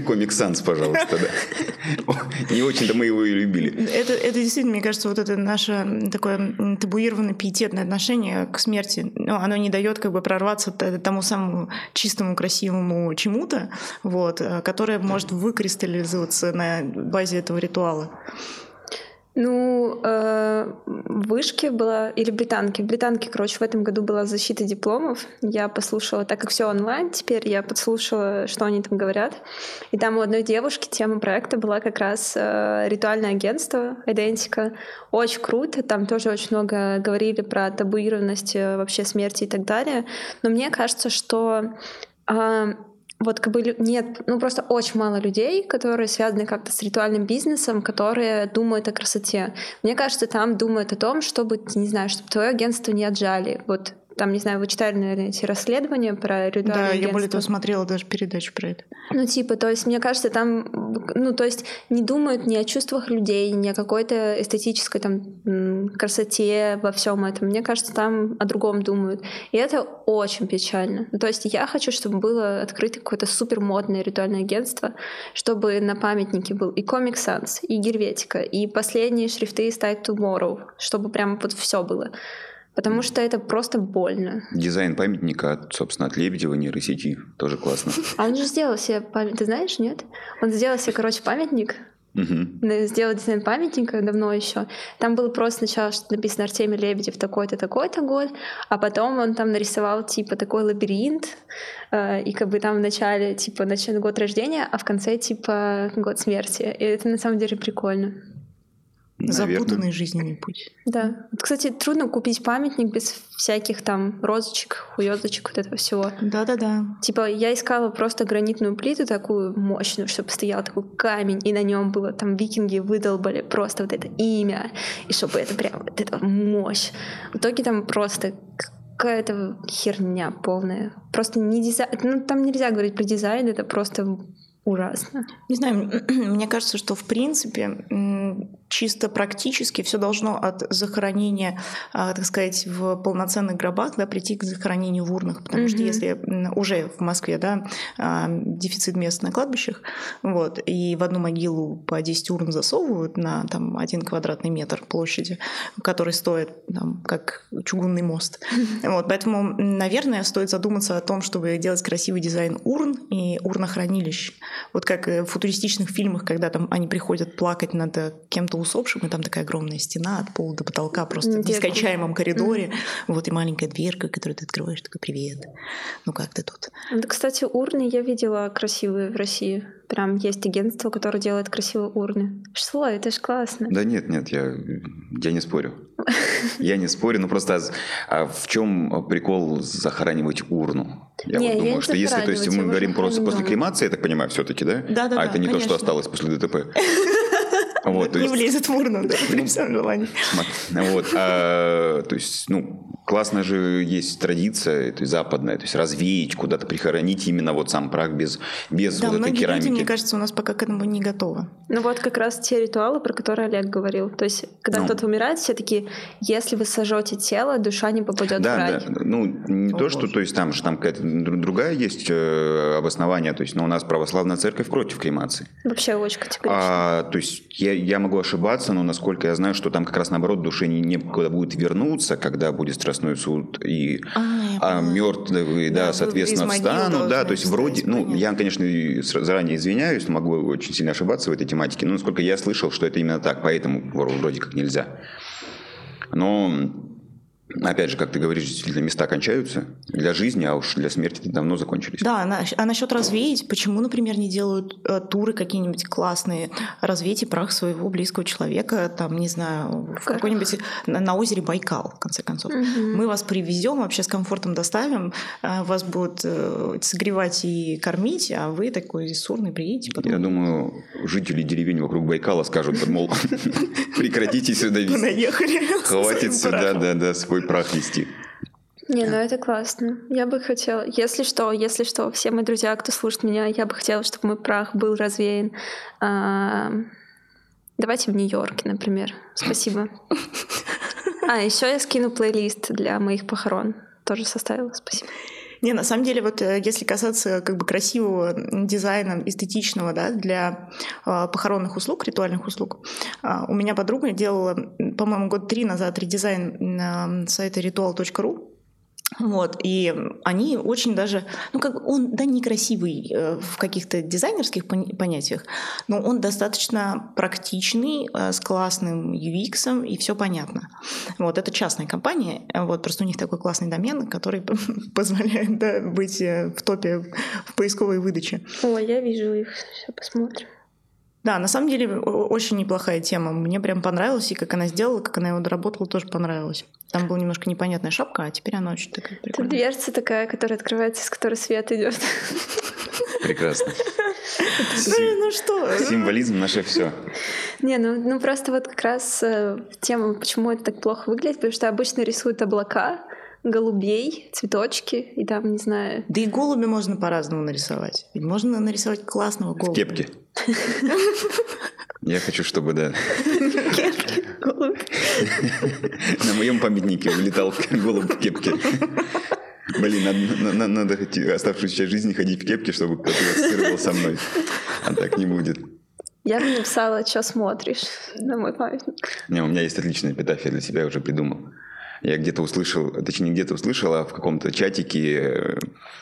Комик Санс, пожалуйста, да. Не очень-то мы его и любили. Это действительно, мне кажется, это наше такое табуированное пиететное отношение к смерти. Оно не дает прорваться тому самому чистому, красивому чему-то, которое может выкристаллизоваться на базе этого ритуала. В вышке была, или британке. В британке, в этом году была защита дипломов. Я послушала, так как все онлайн теперь, я подслушала, что они там говорят. И там у одной девушки тема проекта была как раз ритуальное агентство Identica. Очень круто, там тоже очень много говорили про табуированность вообще смерти и так далее. Но мне кажется, что... нет, просто очень мало людей, которые связаны как-то с ритуальным бизнесом, которые думают о красоте. Мне кажется, там думают о том, чтобы твое агентство не отжали. Там, не знаю, вы читали, наверное, эти расследования про ритуальное агентство. Да, я более того смотрела даже передачу про это. Мне кажется, там, не думают ни о чувствах людей, ни о какой-то эстетической там красоте во всем этом. Мне кажется, там о другом думают. И это очень печально. Я хочу, чтобы было открыто какое-то супермодное ритуальное агентство, чтобы на памятнике был и Comic Sans, и гельветика, и последние шрифты из Type Tomorrow, чтобы прям все было. Потому что это просто больно. Дизайн памятника, от Лебедева, нейросети, тоже классно. А он же сделал себе памятник, ты знаешь, нет? Он сделал себе, памятник. Сделал дизайн памятника давно еще. Там было просто сначала, что написано Артемий Лебедев такой-то, такой-то год, а потом он там нарисовал такой лабиринт, и там в начале год рождения, а в конце год смерти. И это на самом деле прикольно. Наверное. Запутанный жизненный путь. Да. Кстати, трудно купить памятник без всяких там розочек, хуёзочек, этого всего. Да-да-да. Я искала просто гранитную плиту такую мощную, чтобы стоял такой камень, и на нем было там викинги выдолбали просто это имя, и чтобы это прям это мощь. В итоге там просто какая-то херня полная. Просто не дизайн. Там нельзя говорить про дизайн, это просто... ужасно. Не знаю, мне кажется, что в принципе чисто практически все должно от захоронения, так сказать, в полноценных гробах, да, прийти к захоронению в урнах, потому что если уже в Москве, да, дефицит мест на кладбищах, вот, и в одну могилу по 10 урн засовывают на там, 1 квадратный метр площади, который стоит там, как чугунный мост. Вот, поэтому, наверное, стоит задуматься о том, чтобы делать красивый дизайн урн и урнохранилищ. Вот как в футуристичных фильмах, когда там они приходят плакать над кем-то усопшим, и там такая огромная стена от пола до потолка, просто в нескончаемом коридоре. Вот и маленькая дверка, которую ты открываешь, такой: «Привет, ну как ты тут?» Да, кстати, урны я видела красивые в России. Прям есть агентство, которое делает красивые урны. Что, это ж классно. Да нет, я не спорю. Я не спорю, но просто в чем прикол захоранивать урну? Я вот думаю, что если, то есть мы говорим просто после кремации, я так понимаю, все-таки, да? Да. А это не то, что осталось после ДТП. Вот, не влезет в урну, даже при всем желании. Вот, то есть, классно же есть традиция, то есть западная, то есть развеять, куда-то прихоронить именно вот сам прах без вот этой керамики. Да, многие люди, мне кажется, у нас пока к этому не готовы. Ну вот как раз те ритуалы, про которые Олег говорил. То есть, когда кто-то умирает, все такие, если вы сожжете тело, душа не попадет в рай. Да, не то, что, то есть там же там какая-то другая есть обоснование, то есть, но у нас православная церковь против кремации. Вообще очень категорично. То есть, я могу ошибаться, но насколько я знаю, что там как раз наоборот душе некуда будет вернуться, когда будет страстной суд, и мертвые, да, соответственно, встанут. Да, то есть вроде, я, конечно, заранее извиняюсь, но могу очень сильно ошибаться в этой тематике, но насколько я слышал, что это именно так, поэтому вроде как нельзя. Но... Опять же, как ты говоришь, действительно, места кончаются для жизни, а уж для смерти давно закончились. Да, а насчет развеять, почему, например, не делают туры какие-нибудь классные, развейте прах своего близкого человека, там, не знаю, в какой-нибудь на озере Байкал, в конце концов. Мы вас привезем, вообще с комфортом доставим, вас будут согревать и кормить, а вы такой сурный приедете потом. Я думаю, жители деревень вокруг Байкала скажут, мол, прекратите сюда везти. Хватит сюда, свой прах нести. Это классно. Я бы хотела, если что, все мои друзья, кто слушает меня, я бы хотела, чтобы мой прах был развеян. Давайте в Нью-Йорке, например. Спасибо. А, еще я скину плейлист для моих похорон. Тоже составила. Спасибо. На самом деле, вот если касаться как бы красивого дизайна, эстетичного, да, для похоронных услуг, ритуальных услуг, у меня подруга делала, по-моему, 3 года назад редизайн сайта ritual.ru. Вот, и они очень даже, он, да, некрасивый в каких-то дизайнерских понятиях, но он достаточно практичный, с классным UX, и все понятно. Вот, это частная компания, вот, просто у них такой классный домен, который позволяет, да, быть в топе в поисковой выдаче. О, я вижу их, сейчас посмотрим. Да, на самом деле очень неплохая тема. Мне прям понравилось, и как она сделала, как она его доработала, тоже понравилось. Там была немножко непонятная шапка, а теперь она очень такая прикольная. Тут дверца такая, которая открывается, из которой свет идет. Прекрасно. Что? Символизм наше все. Просто вот как раз тема, почему это так плохо выглядит, потому что обычно рисуют облака, голубей, цветочки и там, не знаю... Да и голуби можно по-разному нарисовать. Ведь можно нарисовать классного голубя. В кепке. Я хочу, чтобы, да... Кепки, голубь. На моем памятнике улетал голубь в кепке. Надо оставшуюся часть жизни ходить в кепке, чтобы кто-то ассоциировал со мной. А так не будет. Я бы написала, что смотришь на мой памятник. У меня есть отличная эпитафия для себя, я уже придумал. Я где-то услышал, а в каком-то чатике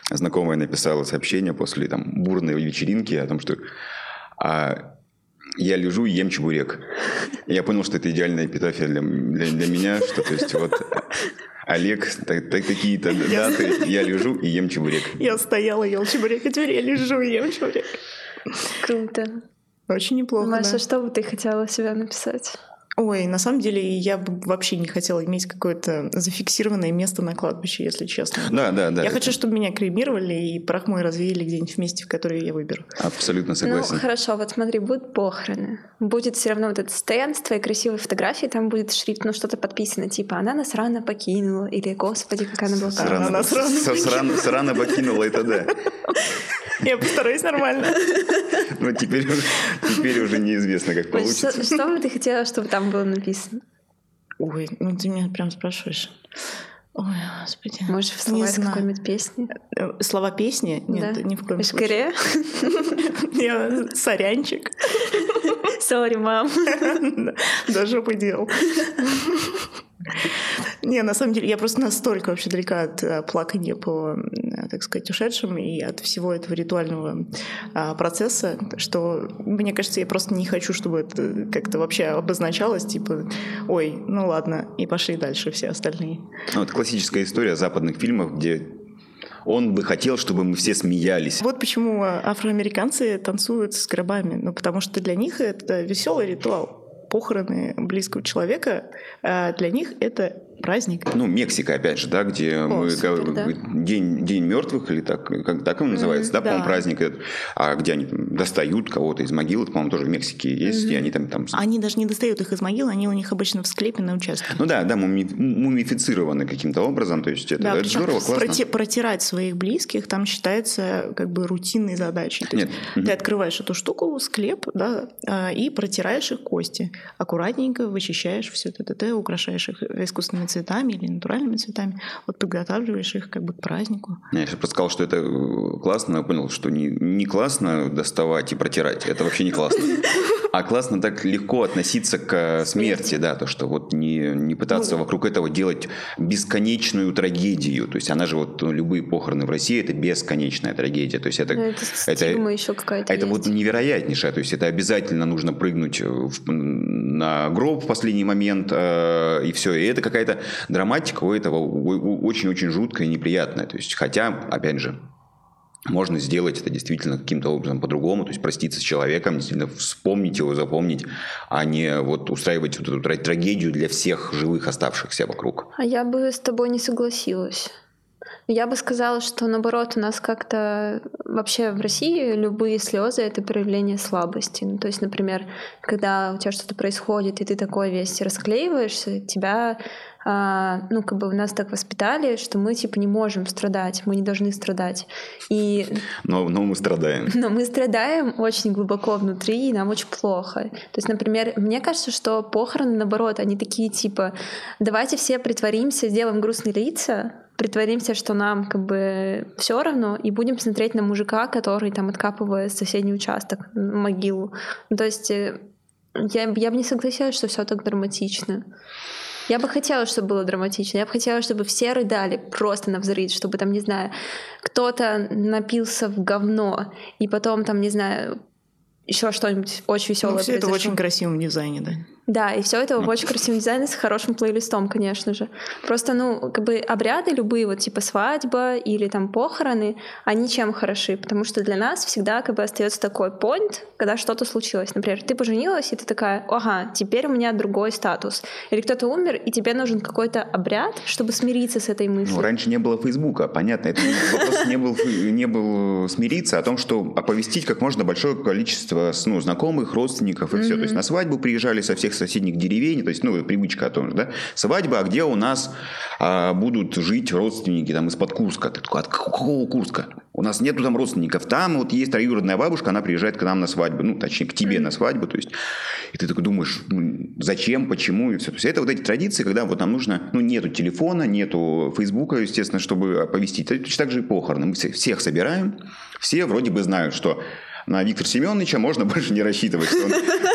знакомая написала сообщение после там бурной вечеринки о том, что я лежу и ем чебурек. И я понял, что это идеальная эпитафия для меня, что, то есть, вот... Олег, такие-то даты, я лежу и ем чебурек. Я стояла, ел чебурек, а теперь я лежу и ем чебурек. Круто. Очень неплохо, да. Маша, что бы ты хотела себя написать? Ой, на самом деле я бы вообще не хотела иметь какое-то зафиксированное место на кладбище, если честно. Да. Я хочу, чтобы меня кремировали и прах мой развеяли где-нибудь в месте, в которое я выберу. Абсолютно согласен. Хорошо, вот смотри, будут похороны. Будет все равно вот этот стенд с твоей красивой фотографией, там будет шрифт, что-то подписано, типа «Она нас рано покинула» или «Господи, какая она была». «Она нас рано покинула», это да. Я постараюсь нормально. Но теперь уже неизвестно, как получится. Что бы ты хотела, чтобы там было написано? Ой, ну ты меня прям спрашиваешь. Ой, господи. Можешь вставать в какой-нибудь песни? Слова песни? Нет, да. Ни в коем случае. Я сорянчик. Sorry, мам. Да, жопы дел. Не, на самом деле, я просто настолько вообще далека от плакания по, так сказать, ушедшим и от всего этого ритуального процесса, что, мне кажется, я просто не хочу, чтобы это как-то вообще обозначалось, типа, ой, ну ладно, и пошли дальше все остальные. Ну, это классическая история западных фильмов, где он бы хотел, чтобы мы все смеялись. Вот почему афроамериканцы танцуют с гробами, ну, потому что для них это веселый ритуал. Похороны близкого человека, для них это праздник. Ну, Мексика, опять же, да, где День мертвых, или так он называется, да, по-моему, праздник. А где они там достают кого-то из могилы, это, по-моему, тоже в Мексике есть, и они там... Они даже не достают их из могил, они у них обычно в склепе на участке. Ну да, мумифицированы каким-то образом, то есть это, да, это здорово, классно. Протирать своих близких там считается как бы рутинной задачей. То есть ты открываешь эту штуку, склеп, да, и протираешь их кости. Аккуратненько вычищаешь все это, украшаешь их искусственными цветами или натуральными цветами, вот подготавливаешь их как бы к празднику. Я сейчас просто сказал, что это классно, я понял, что не классно доставать и протирать, это вообще не классно. А классно так легко относиться к смерти, да, то, что вот не пытаться вокруг этого делать бесконечную трагедию, то есть она же вот, любые похороны в России, это бесконечная трагедия, то есть это стигма еще какая-то есть. Это вот невероятнейшая, то есть это обязательно нужно прыгнуть на гроб в последний момент, и все, и это какая-то драматика у этого очень-очень жуткая и неприятная. То есть, хотя, опять же, можно сделать это действительно каким-то образом по-другому, то есть проститься с человеком, действительно вспомнить его, запомнить, а не вот устраивать вот эту трагедию для всех живых оставшихся вокруг. А я бы с тобой не согласилась. Я бы сказала, что наоборот, у нас как-то вообще в России любые слезы — это проявление слабости. Ну, то есть, например, когда у тебя что-то происходит, и ты такой весь расклеиваешься, тебя... ну, как бы нас так воспитали, что мы, типа, не можем страдать, мы не должны страдать. И... Но мы страдаем. Но мы страдаем очень глубоко внутри, и нам очень плохо. То есть, например, мне кажется, что похороны, наоборот, они такие, типа, давайте все притворимся, сделаем грустные лица, притворимся, что нам, как бы, все равно, и будем смотреть на мужика, который, там, откапывает соседний участок, могилу. Ну, то есть, я бы не согласилась, что все так драматично. Я бы хотела, чтобы было драматично. Я бы хотела, чтобы все рыдали просто навзрыд, чтобы там, не знаю, кто-то напился в говно, и потом там, не знаю, еще что-нибудь очень веселое произошло. Все это в очень красивом дизайне, да? Да, и все это в очень красивом дизайне с хорошим плейлистом, конечно же. Просто, ну, как бы обряды любые, вот типа свадьба или там похороны, они чем хороши? Потому что для нас всегда как бы остается такой поинт, когда что-то случилось. Например, ты поженилась, и ты такая, ага, теперь у меня другой статус. Или кто-то умер, и тебе нужен какой-то обряд, чтобы смириться с этой мыслью. Ну, раньше не было Фейсбука, понятно. Это вопрос не был смириться о том, что оповестить как можно большое количество, ну, знакомых, родственников и все. То есть на свадьбу приезжали со всех соседних деревень, то есть, ну, привычка о том же, да, свадьба, а где у нас будут жить родственники там из-под Курска? Ты такой, от какого Курска? У нас нету там родственников, там вот есть троюродная бабушка, она приезжает к нам на свадьбу, ну, точнее, к тебе на свадьбу, то есть, и ты такой думаешь, зачем, почему, и все, то есть, это вот эти традиции, когда вот нам нужно, ну, нету телефона, нету Фейсбука, естественно, чтобы оповестить, точно так же и похороны, мы всех собираем, все вроде бы знают, что на Виктора Семеновича можно больше не рассчитывать, что он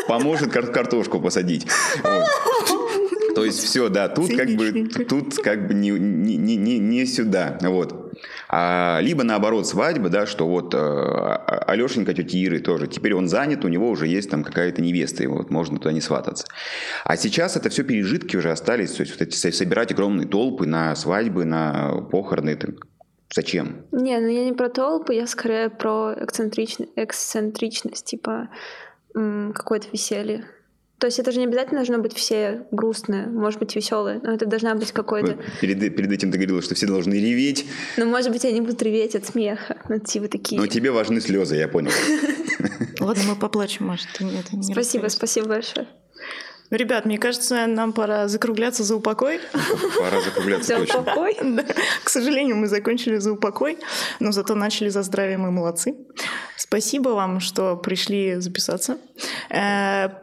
поможет картошку посадить. Вот. То есть все, да, тут как бы не сюда. Вот. Либо наоборот свадьба, да, что вот Алешенька тети Иры тоже, теперь он занят, у него уже есть там какая-то невеста, и вот можно туда не свататься. А сейчас это все пережитки уже остались, то есть вот эти, собирать огромные толпы на свадьбы, на похороны, это... Зачем? Не, ну я не про толпы, я скорее про эксцентричность, типа какое-то веселье. То есть это же не обязательно должно быть все грустное, может быть, веселое, но это должна быть какое-то... Перед этим ты говорила, что все должны реветь. Ну, может быть, они будут реветь от смеха, ну, типа такие. Но тебе важны слезы, я понял. Ладно, мы поплачем, Маша, ты мне это не расскажешь. Спасибо большое. Ну, ребят, мне кажется, нам пора закругляться за упокой. Пора закругляться точно. За упокой? К сожалению, мы закончили за упокой, но зато начали за здравие, мы молодцы. Спасибо вам, что пришли записаться.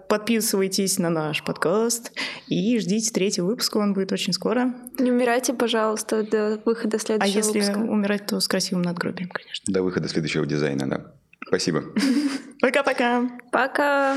Подписывайтесь на наш подкаст и ждите третий выпуск, он будет очень скоро. Не умирайте, пожалуйста, до выхода следующего выпуска. А если умирать, то с красивым надгробием, конечно. До выхода следующего дизайна, да. Спасибо. Пока-пока. Пока.